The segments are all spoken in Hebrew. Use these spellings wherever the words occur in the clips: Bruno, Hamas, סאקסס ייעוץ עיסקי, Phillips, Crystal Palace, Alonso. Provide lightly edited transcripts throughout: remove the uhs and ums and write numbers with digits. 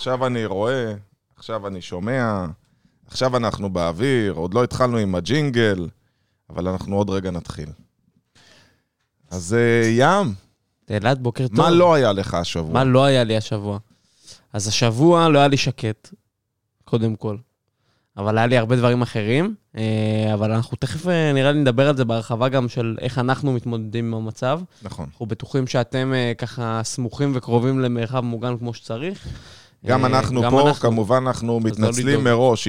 עכשיו אני רואה, עכשיו אני שומע, עכשיו אנחנו באוויר, עוד לא התחלנו עם הג'ינגל, אבל אנחנו עוד רגע נתחיל. אז ים. תהלת בוקר טוב. מה לא היה לך השבוע? מה לא היה לי השבוע? אז השבוע לא היה לי שקט, קודם כל. אבל היה לי הרבה דברים אחרים, אבל אנחנו תכף נראה לי נדבר על זה בהרחבה גם של איך אנחנו מתמודדים עם המצב. נכון. אנחנו בטוחים שאתם ככה סמוכים וקרובים למרחב מוגן כמו שצריך. גם אנחנו גם פה, אנחנו... כמובן אנחנו מתנצלים לא מראש,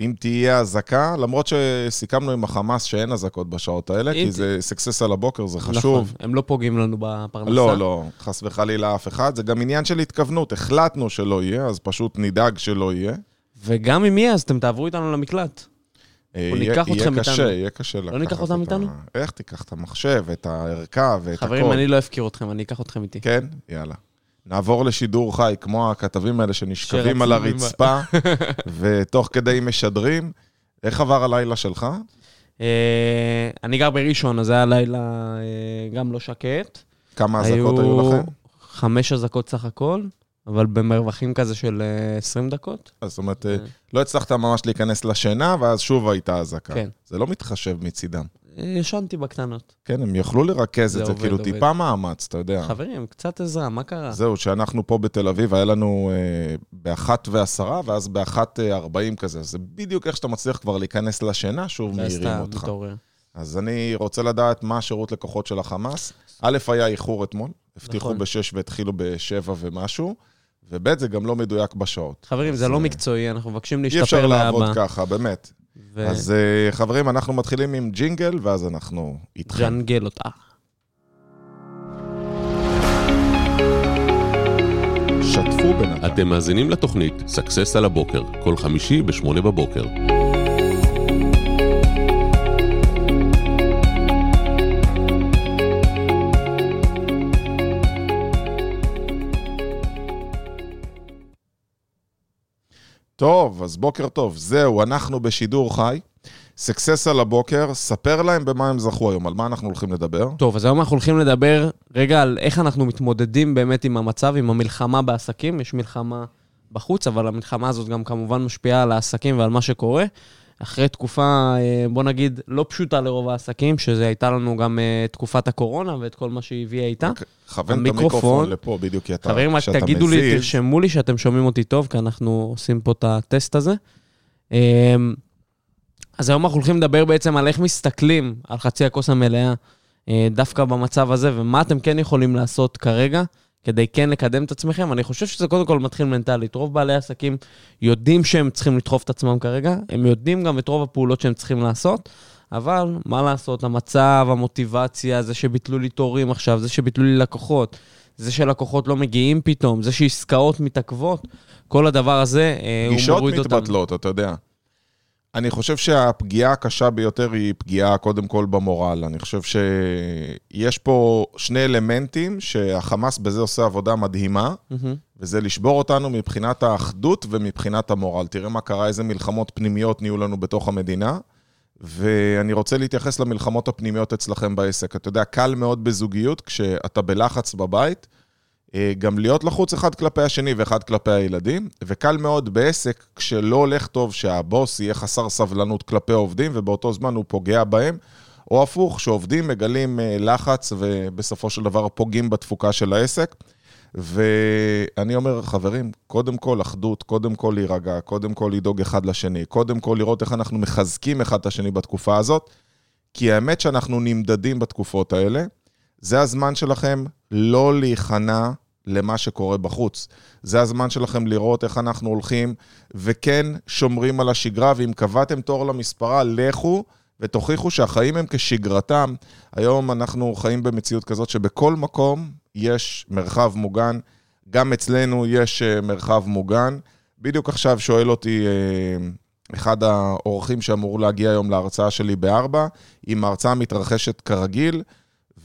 אם תהיה הזקה, למרות שסיכמנו עם החמאס שאין הזקות בשעות האלה, כי זה סאקסס על הבוקר, זה חשוב. נכון, הם לא פוגעים לנו בפרנסה. לא, לא, חס וחלילה אף אחד, זה גם עניין של התכוונות, החלטנו שלא יהיה, אז פשוט נדאג שלא יהיה. וגם אם יהיה, אז אתם תעברו איתנו למקלט. יהיה קשה לקחת. לא ניקח אותם איתנו? איך תיקח את המחשב, את הערכה ואת הכל? חברים, אני לא אפקיר אתכם, אני אקח אתכם איתי. כן? יאללה. נעבור לשידור חי, כמו הכתבים האלה שנשכבים על הרצפה, ותוך כדי משדרים. איך עבר הלילה שלך? אני גר בראשון, אז היה לילה גם לא שקט. כמה הזקות היו לכם? 5 הזקות סך הכל. אבל במרווחים כזה של 20 דקות. אז זאת אומרת, לא הצלחת ממש להיכנס לשינה, ואז שוב הייתה הזקה. כן. זה לא מתחשב מצידם. ישנתי בקטנות. כן, הם יוכלו לרכז את זה, כאילו טיפה מאמץ, אתה יודע. חברים, קצת עזרה, מה קרה? זהו, שאנחנו פה בתל אביב, היה לנו 1:10, ואז 1:40 כזה. זה בדיוק איך שאתה מצליח כבר להיכנס לשינה, שוב מהירים אותך. אז אני רוצה לדעת מה השירות לקוחות של החמאס. א', היה איחור אתמול, הבטיחו ב-6 והתחילו ב-7 ומשהו. וב' זה גם לא מדויק בשעות. חברים, זה לא מקצועי, אנחנו מבקשים להשתפר לאבא. אי אפשר לעבוד ככה, באמת. אז חברים, אנחנו מתחילים עם ג'ינגל, ואז אנחנו איתכם. ג'נגל אותה. שתפו בינתיים. אתם מאזינים לתוכנית סאקסס על הבוקר, כל חמישי ב-8 בבוקר. טוב, אז בוקר טוב. זהו, אנחנו בשידור חי. סאקסס על הבוקר. ספר להם במה הם זכו היום, על מה אנחנו הולכים לדבר. טוב, אז היום אנחנו הולכים לדבר רגע על איך אנחנו מתמודדים באמת עם המצב, עם המלחמה בעסקים. יש מלחמה בחוץ, אבל המלחמה הזאת גם כמובן משפיעה על העסקים ועל מה שקורה. אחרי תקופה, בוא נגיד, לא פשוטה לרוב העסקים, שזה הייתה לנו גם תקופת הקורונה ואת כל מה שהביאה איתה. חוון את המיקרופון לפה, בדיוק כי אתה מזיז. חברים, רק תגידו לי, תרשמו לי שאתם שומעים אותי טוב, כי אנחנו עושים פה את הטסט הזה. אז היום אנחנו הולכים לדבר בעצם על איך מסתכלים על חצי הכוס המלאה, דווקא במצב הזה, ומה אתם כן יכולים לעשות כרגע, כדי כן לקדם את עצמכם. אני חושב שזה קודם כל מתחיל מנטלית. רוב בעלי עסקים יודעים שהם צריכים לדחוף את עצמם כרגע, הם יודעים גם את רוב הפעולות שהם צריכים לעשות, אבל מה לעשות? המצב, המוטיבציה, זה שביטלו לי תורים עכשיו, זה שביטלו לי לקוחות, זה שלקוחות לא מגיעים פתאום, זה שעסקאות מתעכבות, כל הדבר הזה הוא מוריד אותם. גישות מתבטלות, אתה יודע. אני חושב שהפגיעה הקשה ביותר היא פגיעה קודם כל במורל. אני חושב שיש פה 2 אלמנטים שהחמאס בזה עושה עבודה מדהימה, וזה לשבור אותנו מבחינת האחדות ומבחינת המורל. תראה מה קרה, איזה מלחמות פנימיות נהיו לנו בתוך המדינה, ואני רוצה להתייחס למלחמות הפנימיות אצלכם בעסק. אתה יודע, קל מאוד בזוגיות כשאתה בלחץ בבית, גם להיות לחוץ אחד כלפי השני ואחד כלפי הילדים, וקל מאוד בעסק כשלא הולך טוב שהבוס יהיה חסר סבלנות כלפי עובדים, ובאותו זמן הוא פוגע בהם, או הפוך, שעובדים מגלים לחץ ובסופו של דבר פוגעים בתפוקה של העסק. ואני אומר, חברים, קודם כל אחדות, קודם כל להירגע, קודם כל לדאוג אחד לשני, קודם כל לראות איך אנחנו מחזקים אחד את השני בתקופה הזאת, כי האמת שאנחנו נמדדים בתקופות האלה, זה הזמן שלכם לא להיכנע למה שקורה בחוץ. זה הזמן שלכם לראות איך אנחנו הולכים, וכן שומרים על השגרה, ואם קבעתם תור למספרה, לכו ותוכיחו שהחיים הם כשגרתם. היום אנחנו חיים במציאות כזאת שבכל מקום יש מרחב מוגן, גם אצלנו יש מרחב מוגן. בדיוק עכשיו שואל אותי אחד האורחים שאמור להגיע היום להרצאה שלי ב4, אם ההרצאה מתרחשת כרגיל,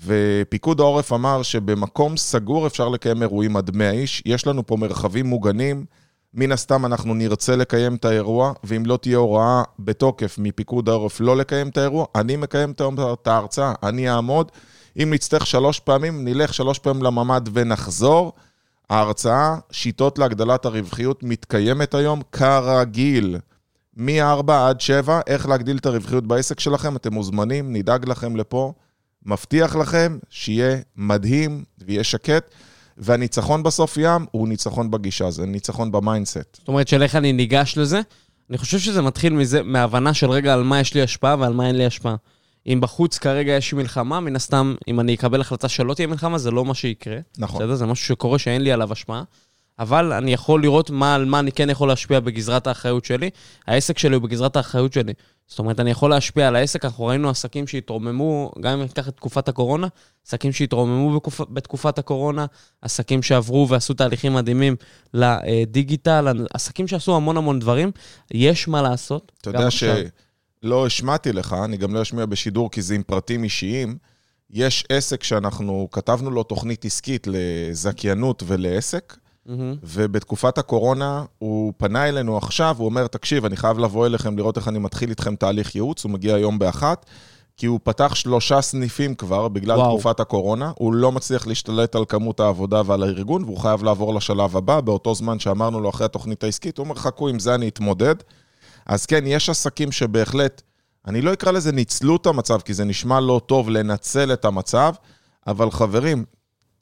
ופיקוד העורף אמר שבמקום סגור אפשר לקיים אירועים עד 100 איש, יש לנו פה מרחבים מוגנים, מן הסתם אנחנו נרצה לקיים את האירוע, ואם לא תהיה הוראה בתוקף מפיקוד העורף לא לקיים את האירוע, אני מקיים את ההרצאה, אני אעמוד, אם נצטרך 3 פעמים, נלך 3 פעמים לממד ונחזור, ההרצאה, שיטות להגדלת הרווחיות, מתקיימת היום כרגיל. מ-4 עד 7, איך להגדיל את הרווחיות בעסק שלכם, אתם מוזמנים, נדאג לכם לפה, מבטיח לכם שיהיה מדהים ויהיה שקט, והניצחון בסוף ים הוא ניצחון בגישה, זה ניצחון במיינדסט. זאת אומרת, שאליך אני ניגש לזה, אני חושב שזה מתחיל מזה, מההבנה של רגע על מה יש לי השפעה ועל מה אין לי השפעה. אם בחוץ כרגע יש מלחמה, מן הסתם, אם אני אקבל החלטה שלא תהיה מלחמה, זה לא מה שיקרה. נכון. בסדר? זה משהו שקורה שאין לי עליו השפעה. אבל אני יכול לראות על מה אני כן יכול להשפיע בגזרת האחריות שלי. העסק שלי הוא בגזרת האחריות שלי. זאת אומרת, אני יכול להשפיע על העסק. אנחנו ראינו עסקים שהתרוממו, גם אם ניקח את תקופת הקורונה, עסקים שהתרוממו בתקופת הקורונה, עסקים שעברו ועשו תהליכים מדהימים לדיגיטל, עסקים שעשו המון המון דברים. יש מה לעשות. אתה יודע שלא השמעתי לך, אני גם לא אשמיע בשידור כי זה עם פרטים אישיים. יש עסק שאנחנו כתבנו לו תוכנית עסקית לזכיינות ולעסק. ובתקופת הקורונה הוא פנה אלינו עכשיו, הוא אומר, תקשיב, אני חייב לבוא אליכם לראות איך אני מתחיל איתכם תהליך ייעוץ, הוא מגיע היום באחת, כי הוא פתח 3 סניפים כבר בגלל תקופת הקורונה, הוא לא מצליח להשתלט על כמות העבודה ועל הארגון, והוא חייב לעבור לשלב הבא, באותו זמן שאמרנו לו אחרי התוכנית העסקית, הוא אומר, חכו, עם זה אני אתמודד. אז כן, יש עסקים שבהחלט, אני לא אקרא לזה ניצלו את המצב, כי זה נשמע לא טוב לנצל את המצב, אבל חברים,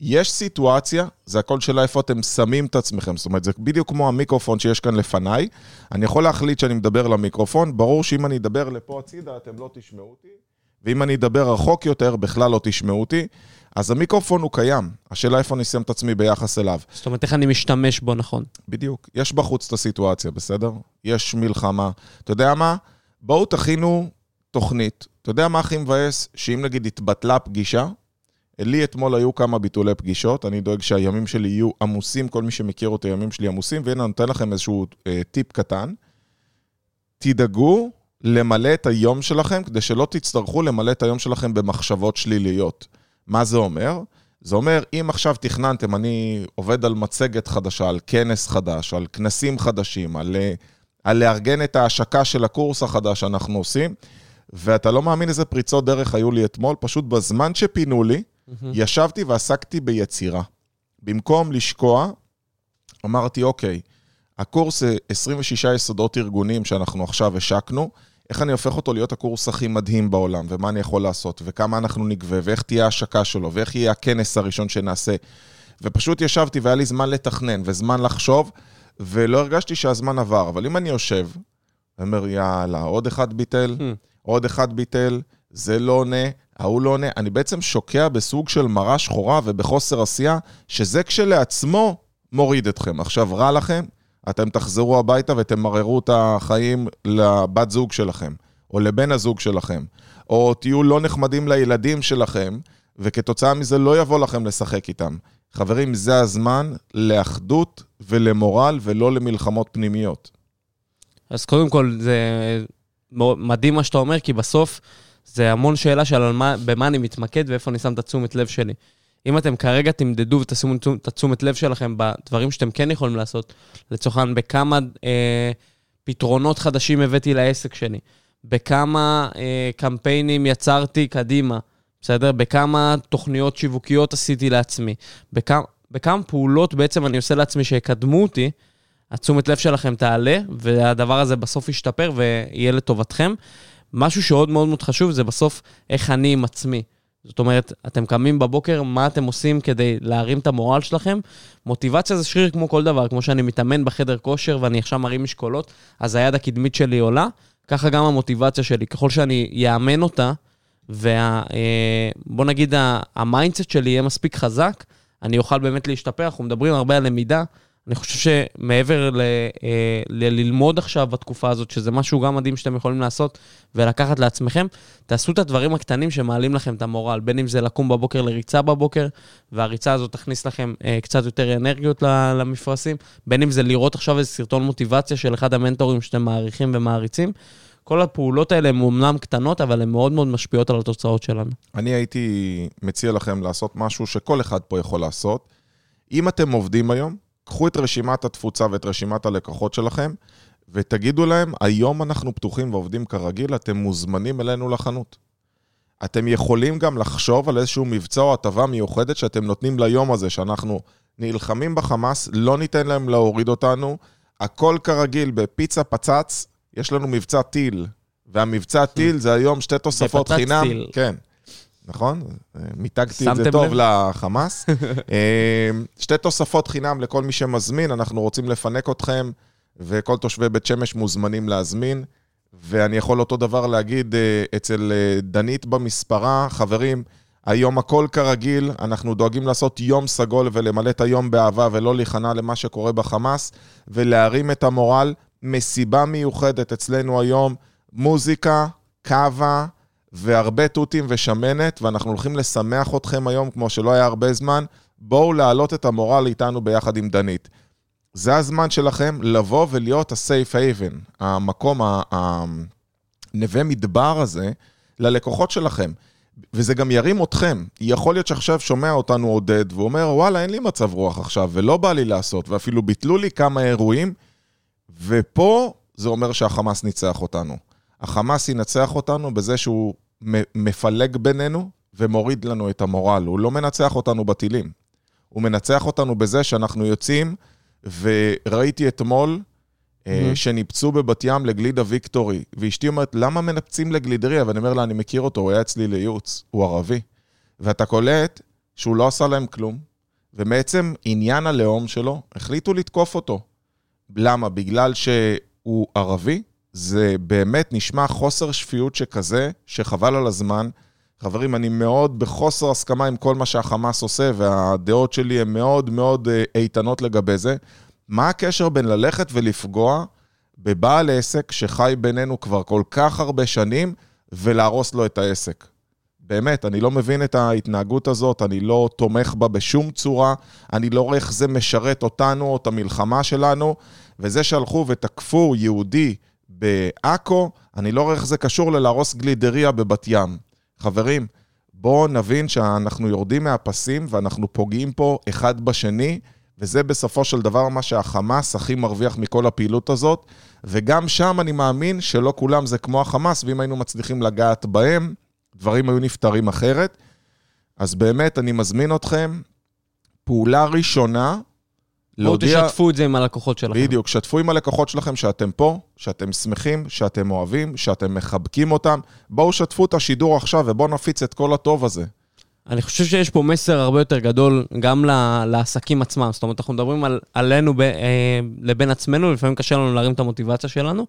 יש סיטואציה, זה הכל שאלה איפה אתם שמים את עצמכם, זאת אומרת, זה בדיוק כמו המיקרופון שיש כאן לפניי, אני יכול להחליט שאני מדבר למיקרופון, ברור שאם אני אדבר לפה הצידה, אתם לא תשמעו אותי, ואם אני אדבר רחוק יותר, בכלל לא תשמעו אותי, אז המיקרופון הוא קיים, השאלה איפה אני שם את עצמי ביחס אליו. זאת אומרת, איך אני משתמש בו, נכון? בדיוק, יש בחוץ את הסיטואציה, בסדר? יש מלחמה, אתה יודע מה? בואו תכינו תוכנית, אתה יודע מה הכי מבאס, שאם נגיד התבטלה פגישה, לי אתמול היו כמה ביטולי פגישות, אני דואג שהימים שלי יהיו עמוסים, כל מי שמכיר אותי, הימים שלי עמוסים, והנה נותן לכם איזשהו טיפ קטן, תדאגו למלא את היום שלכם, כדי שלא תצטרכו למלא את היום שלכם במחשבות שליליות. מה זה אומר? זה אומר, אם עכשיו תכננתם, אני עובד על מצגת חדשה, על כנס חדש, על כנסים חדשים, על לארגן את ההשקה של הקורס החדש שאנחנו עושים, ואתה לא מאמין איזה פריצות דרך היו לי אתמול, פשוט בזמן שפינו לי, ישבתי ועסקתי ביצירה. במקום לשקוע, אמרתי, אוקיי, הקורס 26 יסודות ארגונים שאנחנו עכשיו השקנו, איך אני הופך אותו להיות הקורס הכי מדהים בעולם, ומה אני יכול לעשות, וכמה אנחנו נגווה, ואיך תהיה ההשקה שלו, ואיך יהיה הכנס הראשון שנעשה. ופשוט ישבתי והיה לי זמן לתכנן, וזמן לחשוב, ולא הרגשתי שהזמן עבר. אבל אם אני יושב, אומר, יאללה, עוד אחד ביטל, עוד אחד ביטל, זה לא עונה, ההוא לא עונה, אני בעצם שוקע בסוג של מראה שחורה ובחוסר עשייה, שזה כשלעצמו מוריד אתכם. עכשיו רע לכם, אתם תחזרו הביתה ותמררו את החיים לבת זוג שלכם, או לבן הזוג שלכם, או תהיו לא נחמדים לילדים שלכם, וכתוצאה מזה לא יבוא לכם לשחק איתם. חברים, זה הזמן לאחדות ולמורל ולא למלחמות פנימיות. אז קודם כל, זה מדהים מה שאתה אומר, כי בסוף, זה המון שאלה של במה אני מתמקד ואיפה אני שם את תשומת לב שלי. אם אתם כרגע תמדדו ותשימו את תשומת לב שלכם בדברים שאתם כן יכולים לעשות, לצורכן בכמה פתרונות חדשים הבאתי לעסק שלי, בכמה קמפיינים יצרתי קדימה, בסדר? בכמה תוכניות שיווקיות עשיתי לעצמי, בכמה פעולות בעצם אני עושה לעצמי שיקדמו אותי, התשומת לב שלכם תעלה, והדבר הזה בסוף ישתפר ויהיה לטובתכם. משהו שעוד מאוד מאוד חשוב זה בסוף איך אני עם עצמי. זאת אומרת, אתם קמים בבוקר, מה אתם עושים כדי להרים את המורל שלכם? מוטיבציה זה שריר כמו כל דבר, כמו שאני מתאמן בחדר כושר ואני עכשיו מרים משקולות, אז היד הקדמית שלי עולה, ככה גם המוטיבציה שלי. ככל שאני יאמן אותה, בוא נגיד, המיינדסט שלי יהיה מספיק חזק, אני אוכל באמת להשתפר, אנחנו מדברים הרבה על למידה, אני חושב שמעבר ללמוד עכשיו בתקופה הזאת, שזה משהו גם מדהים שאתם יכולים לעשות ולקחת לעצמכם, תעשו את הדברים הקטנים שמעלים לכם את המורל, בין אם זה לקום בבוקר לריצה בבוקר, והריצה הזאת תכניס לכם קצת יותר אנרגיות למפרשים, בין אם זה לראות עכשיו איזה סרטון מוטיבציה של אחד המנטורים שאתם מעריכים ומעריצים, כל הפעולות האלה הן אומנם קטנות, אבל הן מאוד מאוד משפיעות על התוצאות שלנו. אני הייתי מציע לכם לעשות משהו שכל אחד פה יכול לעשות. אם אתם עובדים היום, קחו את רשימת התפוצה ואת רשימת הלקוחות שלכם, ותגידו להם, היום אנחנו פתוחים ועובדים כרגיל, אתם מוזמנים אלינו לחנות. אתם יכולים גם לחשוב על איזשהו מבצע או הטבה מיוחדת שאתם נותנים ליום הזה, שאנחנו נלחמים בחמאס, לא ניתן להם להוריד אותנו, הכל כרגיל בפיצה פצץ, יש לנו מבצע טיל, והמבצע טיל זה היום שתי תוספות חינם, כן, נכון? מיתגתי את זה טוב לחמאס, שתי תוספות חינם לכל מי שמזמין, אנחנו רוצים לפנק אתכם, וכל תושבי בית שמש מוזמנים להזמין, ואני יכול אותו דבר להגיד אצל דנית במספרה, חברים, היום הכל כרגיל, אנחנו דואגים לעשות יום סגול ולמלא את היום באהבה ולא להיכנע למה שקורה בחמאס, ולהרים את המורל, מסיבה מיוחדת אצלנו היום, מוזיקה, קווה והרבה טוטים ושמנת, ואנחנו הולכים לשמח אתכם היום כמו שלא היה הרבה זמן, בואו להעלות את המורל איתנו ביחד עם דנית. זה הזמן שלכם לבוא ולהיות הסייף האבן, המקום הנווה מדבר הזה ללקוחות שלכם, וזה גם ירים אתכם. יכול להיות שעכשיו שומע אותנו עודד, והוא אומר, וואלה, אין לי מצב רוח עכשיו, ולא בא לי לעשות, ואפילו ביטלו לי כמה אירועים, ופה זה אומר שהחמאס ניצח אותנו. החמאס ינצח אותנו בזה שהוא מפלג בינינו, ומוריד לנו את המורל. הוא לא מנצח אותנו בטילים. הוא מנצח אותנו בזה שאנחנו יוצאים, וראיתי אתמול שניפצו בבת ים לגלידה ויקטורי, ואשתי אומרת, למה מנפצים לגלידריה? ואני אומר לה, אני מכיר אותו, הוא היה אצלי לייעוץ, הוא ערבי. ואתה קולט שהוא לא עשה להם כלום, ומעצם עניין הלאום שלו, החליטו לתקוף אותו. למה? בגלל שהוא ערבי, זה באמת נשמע חוסר שפיות שכזה, שחבל על הזמן. חברים, אני מאוד בחוסר הסכמה עם כל מה שהחמאס עושה, והדעות שלי הן מאוד מאוד איתנות לגבי זה. מה הקשר בין ללכת ולפגוע בבעל עסק שחי בינינו כבר כל כך הרבה שנים, ולהרוס לו את העסק? באמת, אני לא מבין את ההתנהגות הזאת, אני לא תומך בה בשום צורה, אני לא רואה איך זה משרת אותנו או את המלחמה שלנו, וזה שהלכו ותקפו יהודי באקו, אני לא רואה איך זה קשור ללהרוס גלידריה בבת ים. חברים, בואו נבין שאנחנו יורדים מהפסים ואנחנו פוגעים פה אחד בשני, וזה בסופו של דבר מה שהחמאס הכי מרוויח מכל הפעילות הזאת, וגם שם אני מאמין שלא כולם זה כמו החמאס, ואם היינו מצליחים לגעת בהם, דברים היו נפטרים אחרת. אז באמת אני מזמין אתכם, פעולה ראשונה, להודיע... בואו תשתפו את זה עם הלקוחות שלכם. בדיוק, שתפו עם הלקוחות שלכם שאתם פה, שאתם שמחים, שאתם אוהבים, שאתם מחבקים אותם. בואו שתפו את השידור עכשיו ובואו נפיץ את כל הטוב הזה. אני חושב שיש פה מסר הרבה יותר גדול גם לעסקים עצמם. זאת אומרת, אנחנו מדברים עלינו לבין עצמנו, לפעמים קשה לנו להרים את המוטיבציה שלנו,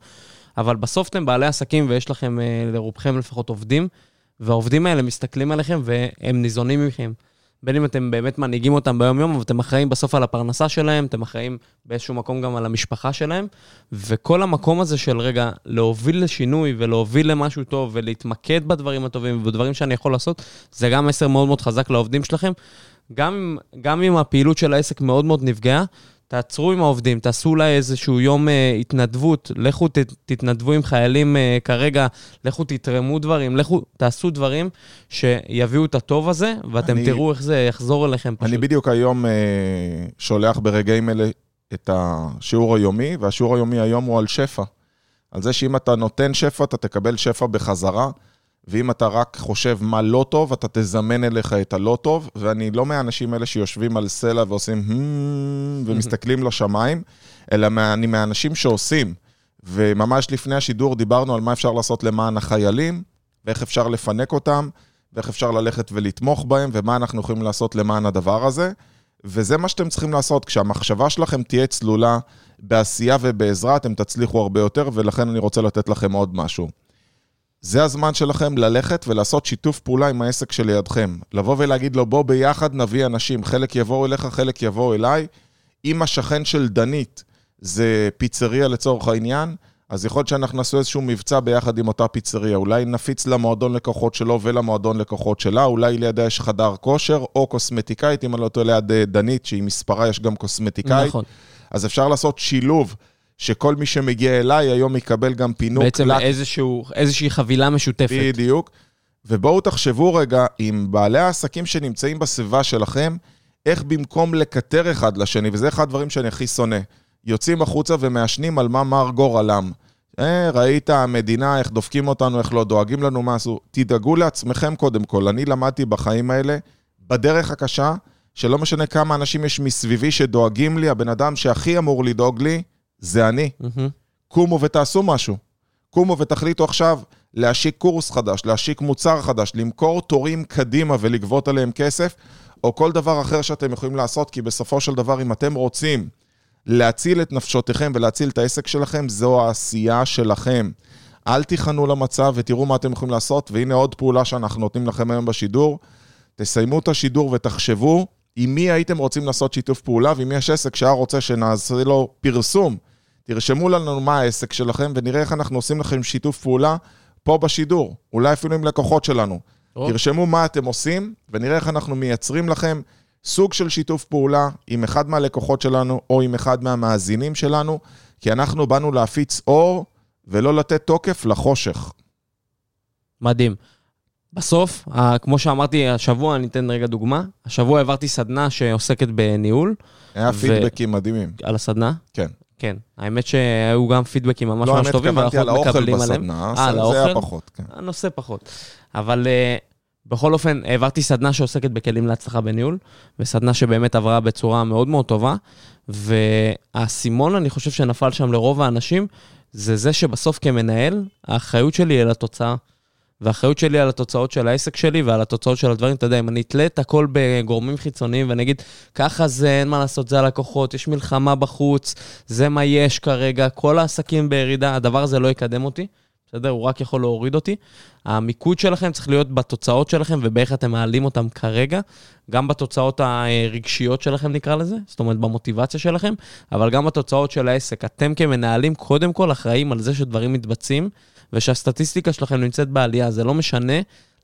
אבל בסוף אתם בעלי עסקים ויש לכם לרובכם לפחות עובדים, והעובדים האלה מסתכלים עליכם והם ניזונים מכם. בין אם אתם באמת מנהיגים אותם ביום יום, אבל אתם אחראים בסוף על הפרנסה שלהם, אתם אחראים באיזשהו מקום גם על המשפחה שלהם, וכל המקום הזה של רגע להוביל לשינוי, ולהוביל למשהו טוב, ולהתמקד בדברים הטובים, ובדברים שאני יכול לעשות, זה גם מסר מאוד מאוד חזק לעובדים שלכם, גם אם הפעילות של העסק מאוד מאוד נפגעה, תעצרו עם העובדים, תעשו אולי איזשהו יום התנדבות, לכו תתנדבו עם חיילים כרגע, לכו תתרמו דברים, לכו תעשו דברים שיביאו את הטוב הזה, ואתם תראו איך זה יחזור אליכם פשוט. אני בדיוק היום שולח ברגעים אלה את השיעור היומי, והשיעור היומי היום הוא על שפע. על זה שאם אתה נותן שפע, אתה תקבל שפע בחזרה, ואם אתה רק חושב מה לא טוב, אתה תזמן אליך את הלא טוב, ואני לא מהאנשים האלה שיושבים על סלע ועושים ומסתכלים לשמיים, אלא אני מהאנשים שעושים, וממש לפני השידור דיברנו על מה אפשר לעשות למען החיילים, ואיך אפשר לפנק אותם, ואיך אפשר ללכת ולתמוך בהם, ומה אנחנו יכולים לעשות למען הדבר הזה, וזה מה שאתם צריכים לעשות, כשהמחשבה שלכם תהיה צלולה בעשייה ובעזרה, אתם תצליחו הרבה יותר, ולכן אני רוצה לתת לכם עוד משהו. זה הזמן שלכם ללכת ולעשות שיתוף פעולה עם העסק שלידכם. לבוא ולהגיד לו, בוא ביחד נביא אנשים, חלק יבואו אליך, חלק יבואו אליי. אם השכן של דנית זה פיצריה לצורך העניין, אז יכול להיות שאנחנו נעשו איזשהו מבצע ביחד עם אותה פיצריה. אולי נפיץ למועדון לקוחות שלו ולמועדון לקוחות שלה, אולי לידה יש חדר כושר או קוסמטיקאית, אם אני לא אותו ליד דנית, שהיא מספרה יש גם קוסמטיקאית. נכון. אז אפשר לעשות שילוב. שכל מי שמגיע אליי היום יקבל גם פינוק. בעצם איזושהי חבילה משותפת. בדיוק. ובואו תחשבו רגע עם בעלי העסקים שנמצאים בסביבה שלכם, איך במקום לקטר אחד לשני, וזה אחד הדברים שאני הכי שונא, יוצאים החוצה ומאשנים על מה מר גורלם. ראית המדינה, איך דופקים אותנו, איך לא דואגים לנו משהו. תדאגו לעצמכם קודם כל. אני למדתי בחיים האלה, בדרך הקשה, שלא משנה כמה אנשים יש מסביבי שדואגים לי, הבן אדם שהכי אמור לדאוג לי, זה אני. קומו ותעשו משהו. קומו ותחליטו עכשיו להשיק קורס חדש, להשיק מוצר חדש, למכור תורים קדימה ולגבות עליהם כסף, או כל דבר אחר שאתם יכולים לעשות, כי בסופו של דבר, אם אתם רוצים להציל את נפשותיכם ולהציל את העסק שלכם, זו העשייה שלכם. אל תיכנו למצב ותראו מה אתם יכולים לעשות, והנה עוד פעולה שאנחנו נותנים לכם היום בשידור. תסיימו את השידור ותחשבו עם מי הייתם רוצים לעשות שיתוף פעולה, ועם מי יש עסק שהיה רוצה שנעשה לו פרסום. תרשמו לנו מה העסק שלכם, ונראה איך אנחנו עושים לכם שיתוף פעולה פה בשידור, אולי אפילו עם לקוחות שלנו. תרשמו מה אתם עושים, ונראה איך אנחנו מייצרים לכם סוג של שיתוף פעולה עם אחד מהלקוחות שלנו, או עם אחד מהמאזינים שלנו, כי אנחנו באנו להפיץ אור, ולא לתת תוקף לחושך. מדהים. בסוף, כמו שאמרתי, השבוע, אני אתן רגע דוגמה, השבוע העברתי סדנה שעוסקת בניהול. היה פידבקים מדהימים. על הסדנה? כן. כן, האמת שהיו גם פידבקים ממש ממש טובים, ואנחנו מקבלים עליהם. על האוכל? זה היה פחות, כן. הנושא פחות. אבל בכל אופן, העברתי סדנה שעוסקת בכלים להצלחה בניהול, וסדנה שבאמת עברה בצורה מאוד מאוד טובה, והסימון, אני חושב שנפל שם לרוב האנשים, זה שבסוף כמנהל, האחריות שלי היא על התוצאה, והאחריות שלי על התוצאות של העסק שלי, ועל התוצאות של הדברים, אתה יודע, אם אני אתלה את הכל בגורמים חיצוניים, ואני אגיד, ככה זה, אין מה לעשות, זה הלקוחות, יש מלחמה בחוץ, זה מה יש כרגע, כל העסקים בירידה, הדבר הזה לא יקדם אותי, בסדר? הוא רק יכול להוריד אותי. המיקוד שלכם צריך להיות בתוצאות שלכם, ובאיך אתם מעלים אותם כרגע, גם בתוצאות הרגשיות שלכם נקרא לזה, זאת אומרת במוטיבציה שלכם, אבל גם בתוצאות של העסק. אתם כמנהלים קודם כל אחראים על זה שדברים מתבצעים, ושהסטטיסטיקה שלכם נמצאת בעלייה, זה לא משנה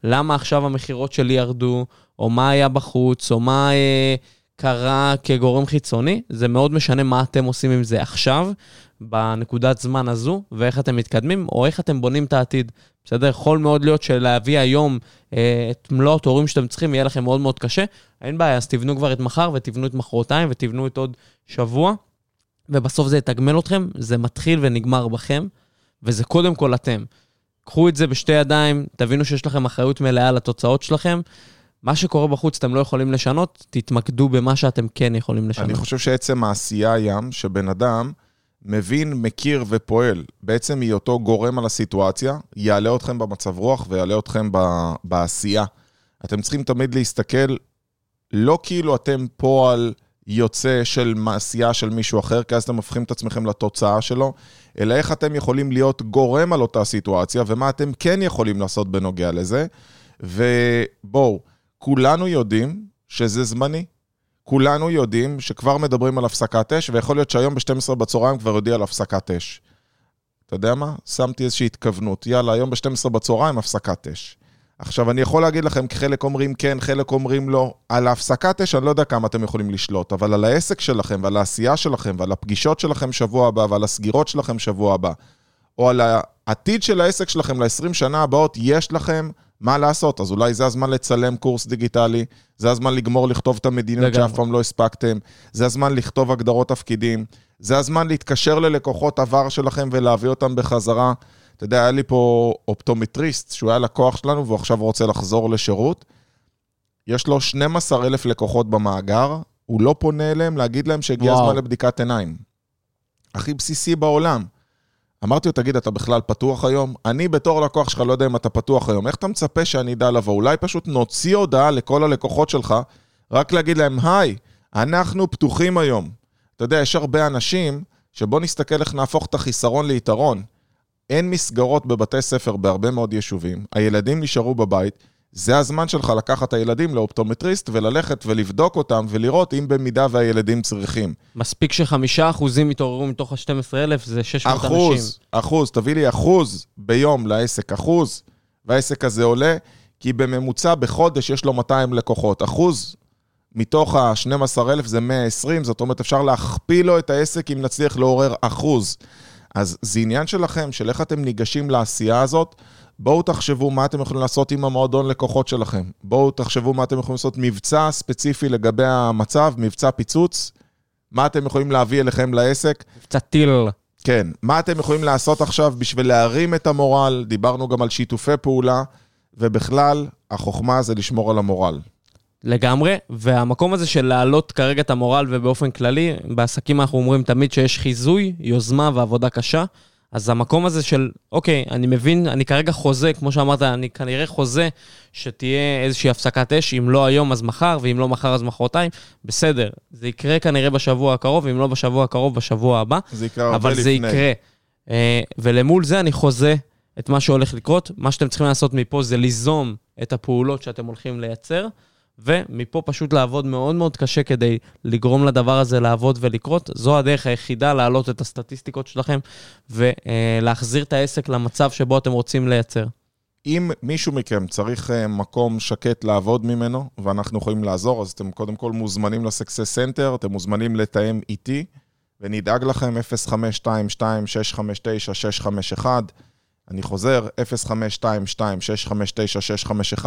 למה עכשיו המחירות שלי ירדו, או מה היה בחוץ, או מה קרה כגורם חיצוני, זה מאוד משנה מה אתם עושים עם זה עכשיו, בנקודת זמן הזו, ואיך אתם מתקדמים, או איך אתם בונים את העתיד. בסדר, יכול מאוד להיות שלהביא היום את מלוא התורים שאתם צריכים, יהיה לכם מאוד מאוד קשה, אין בעיה, אז תבנו כבר את מחר, ותבנו את מחרותיים, ותבנו את עוד שבוע, ובסוף זה יתגמל אתכם, זה מתחיל ונגמר בכם, וזה קודם כל אתם. קחו את זה בשתי ידיים, תבינו שיש לכם אחריות מלאה לתוצאות שלכם, מה שקורה בחוץ אתם לא יכולים לשנות, תתמקדו במה שאתם כן יכולים לשנות. אני חושב שעצם העשייה ים, שבן אדם מבין, מכיר ופועל, בעצם היותו גורם על הסיטואציה, יעלה אתכם במצב רוח ויעלה אתכם בעשייה. אתם צריכים תמיד להסתכל, לא כאילו אתם פועל יוצא של מעשייה של מישהו אחר, כי אז אתם הופכים את עצמכם לתוצאה שלו, אלא איך אתם יכולים להיות גורם על אותה סיטואציה, ומה אתם כן יכולים לעשות בנוגע לזה. ובואו, כולנו יודעים שזה זמני. כולנו יודעים שכבר מדברים על הפסקת אש, ויכול להיות שהיום ב-12 בצהריים כבר יודעים על הפסקת אש. אתה יודע מה? שמתי איזושהי התכוונות. יאללה, היום ב-12 בצהריים הפסקת אש. עכשיו, אני יכול להגיד לכם, חלק אומרים כן, חלק אומרים לא. על ההפסקת אש, אני לא יודע כמה אתם יכולים לשלוט, אבל על העסק שלכם, ועל העשייה שלכם, ועל הפגישות שלכם שבוע הבא, ועל הסגירות שלכם שבוע הבא, או על העתיד של העסק שלכם ל-20 שנה הבאות, יש לכם מה לעשות. אז אולי זה הזמן לצלם קורס דיגיטלי, זה הזמן לגמור לכתוב את המדיניות שאף פעם לא הספקתם, זה הזמן לכתוב הגדרות תפקידים, זה הזמן להתקשר ללקוחות עבר שלכם ולהביא אותם בחזרה. אתה יודע, היה לי פה אופטומטריסט, שהוא היה לקוח שלנו, והוא עכשיו רוצה לחזור לשירות. יש לו 12,000 לקוחות במאגר, הוא לא פונה אליהם להגיד להם שהגיע הזמן לבדיקת עיניים. הכי בסיסי בעולם. אמרתי לו, תגיד, אתה בכלל פתוח היום? אני בתור לקוח שלך לא יודע אם אתה פתוח היום. איך אתה מצפה שאני אדע לבוא? אולי פשוט נוציא הודעה לכל הלקוחות שלך, רק להגיד להם, היי, אנחנו פתוחים היום. אתה יודע, יש הרבה אנשים שבוא נסתכל איך נהפוך את החיסרון ליתרון. אין מסגרות בבתי ספר בהרבה מאוד יישובים, הילדים נשארו בבית, זה הזמן שלך לקחת את הילדים לאופטומטריסט וללכת ולבדוק אותם ולראות אם במידה והילדים צריכים. מספיק ש5% התעוררו מתוך ה-12,000, זה 600 אנשים. אחוז, תביא לי 1% ביום לעסק, 1%, והעסק הזה עולה, כי בממוצע בחודש יש לו 200 לקוחות. 1% מתוך ה-12,000 זה 120, זאת אומרת אפשר להכפיל לו את העסק אם נצליח לעורר 1%. אז זה עניין שלכם, של איך אתם ניגשים לעשייה הזאת, בואו תחשבו מה אתם יכולים לעשות עם המועדון לקוחות שלכם, בואו תחשבו מה אתם יכולים לעשות מבצע ספציפי לגבי המצב, מבצע פיצוץ, מה אתם יכולים להביא אליכם לעסק. מבצע טיל. כן, מה אתם יכולים לעשות עכשיו בשביל להרים את המורל, דיברנו גם על שיתופי פעולה, ובכלל, החוכמה זה לשמור על המורל. לגמרי, והמקום הזה של להעלות כרגע את המורל ובאופן כללי, בעסקים אנחנו אומרים תמיד שיש חיזוי, יוזמה ועבודה קשה, אז המקום הזה של, אוקיי, אני מבין, אני כרגע חוזה, כמו שאמרת, אני כנראה חוזה שתהיה איזושהי הפסקת אש, אם לא היום אז מחר, ואם לא מחר אז מחרתיים, בסדר, זה יקרה כנראה בשבוע הקרוב, ואם לא בשבוע הקרוב, בשבוע הבא, אבל זה יקרה. ולמול זה אני חוזה את מה שהולך לקרות, מה שאתם צריכים לעשות מפה זה ליזום את הפעולות שאתם הולכים לייצר, ומפה פשוט לעבוד מאוד מאוד קשה כדי לגרום לדבר הזה לעבוד ולקרות. זו הדרך היחידה להעלות את הסטטיסטיקות שלכם ולהחזיר את העסק למצב שבו אתם רוצים לייצר. אם מישהו מכם צריך מקום שקט לעבוד ממנו ואנחנו יכולים לעזור, אז אתם קודם כל מוזמנים לסקסס סנטר, אתם מוזמנים לתאם איתי ונדאג לכם 0522-659-651. אני חוזר, 0522-659-651.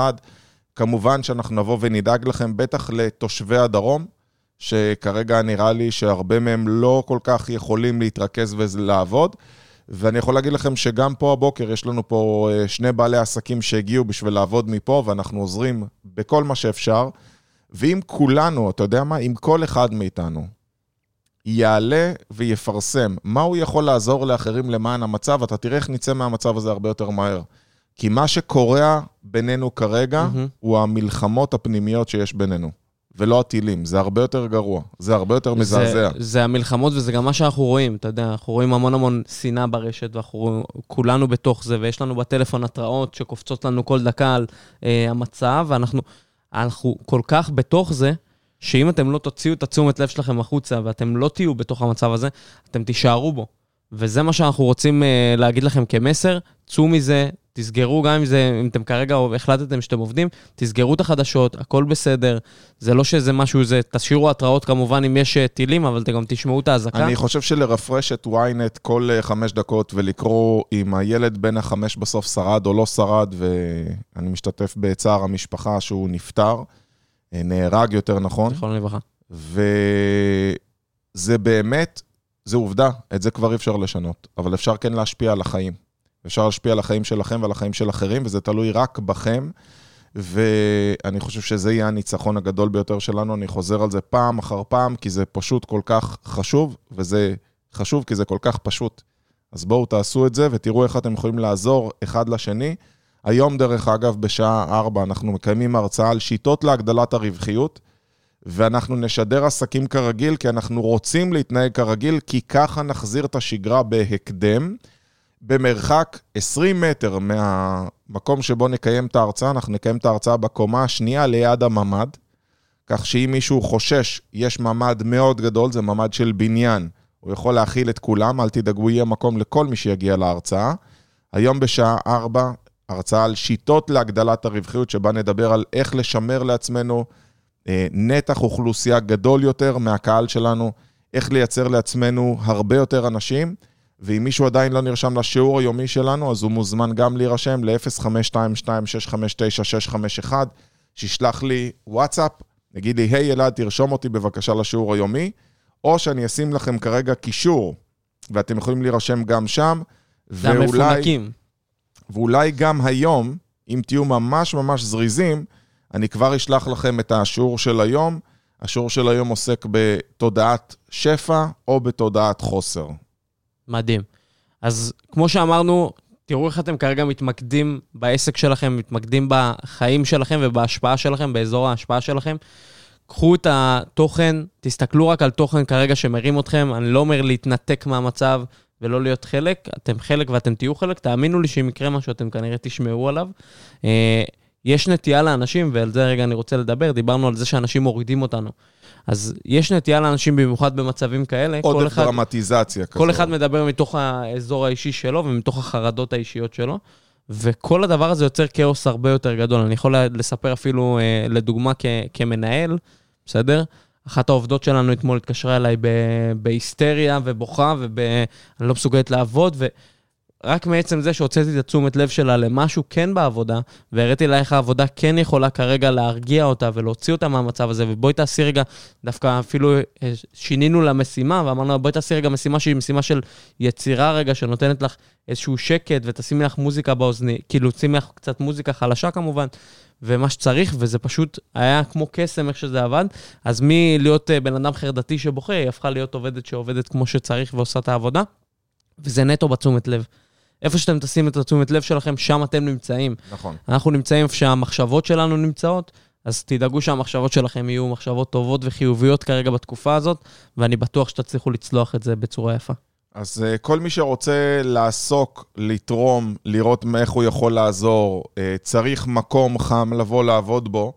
כמובן שאנחנו נבוא ונדאג לכם, בטח לתושבי הדרום, שכרגע נראה לי שהרבה מהם לא כל כך יכולים להתרכז ולעבוד, ואני יכול להגיד לכם שגם פה הבוקר יש לנו פה שני בעלי עסקים שהגיעו בשביל לעבוד מפה, ואנחנו עוזרים בכל מה שאפשר, ואם כולנו, אתה יודע מה, אם כל אחד מאיתנו יעלה ויפרסם מה הוא יכול לעזור לאחרים למען המצב, אתה תראה איך נצא מהמצב הזה הרבה יותר מהר. כי מה שקורה בינינו כרגע, הוא המלחמות הפנימיות שיש בינינו, ולא הטילים, זה הרבה יותר גרוע, זה הרבה יותר מזעזע. זה המלחמות וזה גם מה שאנחנו רואים, אתה יודע, אנחנו רואים המון שנאה ברשת, ואנחנו כולנו בתוך זה, ויש לנו בטלפון התראות שקופצות לנו כל דקה על המצב, ואנחנו כל כך בתוך זה, שאם אתם לא תוציאו את תשומת לב שלכם החוצה, ואתם לא תהיו בתוך המצב הזה, אתם תישארו בו. וזה מה שאנחנו רוצים להגיד לכם כמסר, צאו מזה, תסגרו גם אם זה, אם אתם כרגע החלטתם שאתם עובדים, תסגרו את החדשות, הכל בסדר, זה לא שזה משהו, זה תשאירו התראות כמובן אם יש טילים, אבל אתם גם תשמעו את ההזקה. אני חושב שלרפרש את וויינט כל 5 דקות, ולקרוא אם הילד בן 5 בסוף שרד או לא שרד, ואני משתתף בצער המשפחה שהוא נפטר, נהרג יותר נכון. נכון לבחה. וזה באמת, זה עובדה, את זה כבר אפשר לשנות, אבל אפשר כן להשפיע על החיים. אפשר להשפיע על החיים שלכם ועל החיים של אחרים, וזה תלוי רק בכם, ואני חושב שזה יהיה הניצחון הגדול ביותר שלנו, אני חוזר על זה פעם אחר פעם, כי זה פשוט כל כך חשוב, וזה חשוב כי זה כל כך פשוט. אז בואו תעשו את זה, ותראו איך אתם יכולים לעזור אחד לשני. היום דרך אגב, בשעה 4, אנחנו מקיימים הרצאה על שיטות להגדלת הרווחיות, ואנחנו נשדר עסקים כרגיל, כי אנחנו רוצים להתנהג כרגיל, כי ככה נחזיר את השגרה בהקדם, במרחק 20 מטר מהמקום שבו נקיים את ההרצאה, אנחנו נקיים את ההרצאה בקומה השנייה ליד הממד, כך שאם מישהו חושש, יש ממד מאוד גדול, זה ממד של בניין, הוא יכול להכיל את כולם, אל תדאגו, יהיה מקום לכל מי שיגיע להרצאה. היום בשעה 4, הרצאה על שיטות להגדלת הרווחיות, שבה נדבר על איך לשמר לעצמנו נתח אוכלוסייה גדול יותר מהקהל שלנו, איך לייצר לעצמנו הרבה יותר אנשים, ואם מישהו עדיין לא נרשם לשיעור היומי שלנו, אז הוא מוזמן גם להירשם ל-0522-659-651, שישלח לי וואטסאפ, נגיד לי, היי אלעד, תרשום אותי בבקשה לשיעור היומי, או שאני אשים לכם כרגע קישור, ואתם יכולים להירשם גם שם, ואולי גם היום, אם תהיו ממש ממש זריזים, אני כבר אשלח לכם את השיעור של היום, השיעור של היום עוסק בתודעת שפע, או בתודעת חוסר. מדהים. אז כמו שאמרנו, תראו איך אתם כרגע מתמקדים בעסק שלכם, מתמקדים בחיים שלכם ובהשפעה שלכם, באזור ההשפעה שלכם. קחו את התוכן, תסתכלו רק על תוכן כרגע שמרים אתכם, אני לא אומר להתנתק מהמצב ולא להיות חלק, אתם חלק ואתם תהיו חלק, תאמינו לי שאם יקרה משהו אתם כנראה תשמעו עליו. יש נטייה לאנשים, ועל זה רגע אני רוצה לדבר, דיברנו על זה שאנשים מורידים אותנו. אז יש נטייה לאנשים במיוחד במצבים כאלה. עוד דרמטיזציה כזו. כל אחד מדבר מתוך האזור האישי שלו, ומתוך החרדות האישיות שלו, וכל הדבר הזה יוצר כאוס הרבה יותר גדול. אני יכול לספר אפילו, לדוגמה, כמנהל, בסדר? אחת העובדות שלנו אתמול התקשרה אליי בהיסטריה ובוכה, אני לא מסוגלת לעבוד, רק מעצם זה שהוצאתי את תשומת לב שלה למשהו כן בעבודה, והראיתי לה איך העבודה כן יכולה כרגע להרגיע אותה ולהוציא אותה מהמצב הזה, ובואי תעשי רגע, דווקא אפילו שינינו לה משימה, ואמרנו, בואי תעשי רגע משימה שהיא משימה של יצירה רגע, שנותנת לך איזשהו שקט, ותשימי לך מוזיקה באוזני, כאילו שימי לך קצת מוזיקה חלשה כמובן, ומה שצריך, וזה פשוט היה כמו קסם איך שזה עבד, אז מי להיות בן אדם חרדתי שבוכה, היא הפכה להיות עובדת שעובדת כמו שצריך ועושה את העבודה, וזה נטו בתשומת לב. איפה שאתם תשים את תשומת לב שלכם, שם אתם נמצאים. נכון. אנחנו נמצאים איפה שהמחשבות שלנו נמצאות, אז תדאגו שהמחשבות שלכם יהיו מחשבות טובות וחיוביות כרגע בתקופה הזאת, ואני בטוח שתצליחו לצלוח את זה בצורה יפה. אז כל מי שרוצה לעסוק, לתרום, לראות איך הוא יכול לעזור, צריך מקום חם לבוא לעבוד בו,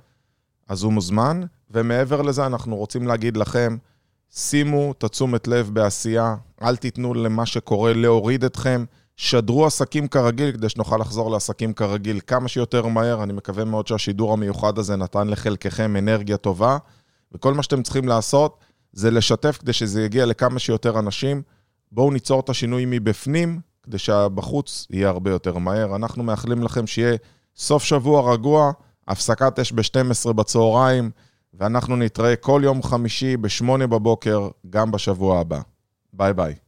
אז הוא מוזמן, ומעבר לזה אנחנו רוצים להגיד לכם, שימו תשומת לב בעשייה, אל תיתנו למה שקורה להוריד אתכם, שדרו עסקים כרגיל, כדי שנוכל לחזור לעסקים כרגיל כמה שיותר מהר, אני מקווה מאוד שהשידור המיוחד הזה נתן לחלקכם אנרגיה טובה, וכל מה שאתם צריכים לעשות, זה לשתף כדי שזה יגיע לכמה שיותר אנשים, בואו ניצור את השינוי מבפנים, כדי שהבחוץ יהיה הרבה יותר מהר. אנחנו מאחלים לכם שיהיה סוף שבוע רגוע, הפסקת אש ב-12 בצהריים, ואנחנו נתראה כל יום חמישי ב-8 בבוקר, גם בשבוע הבא. ביי ביי.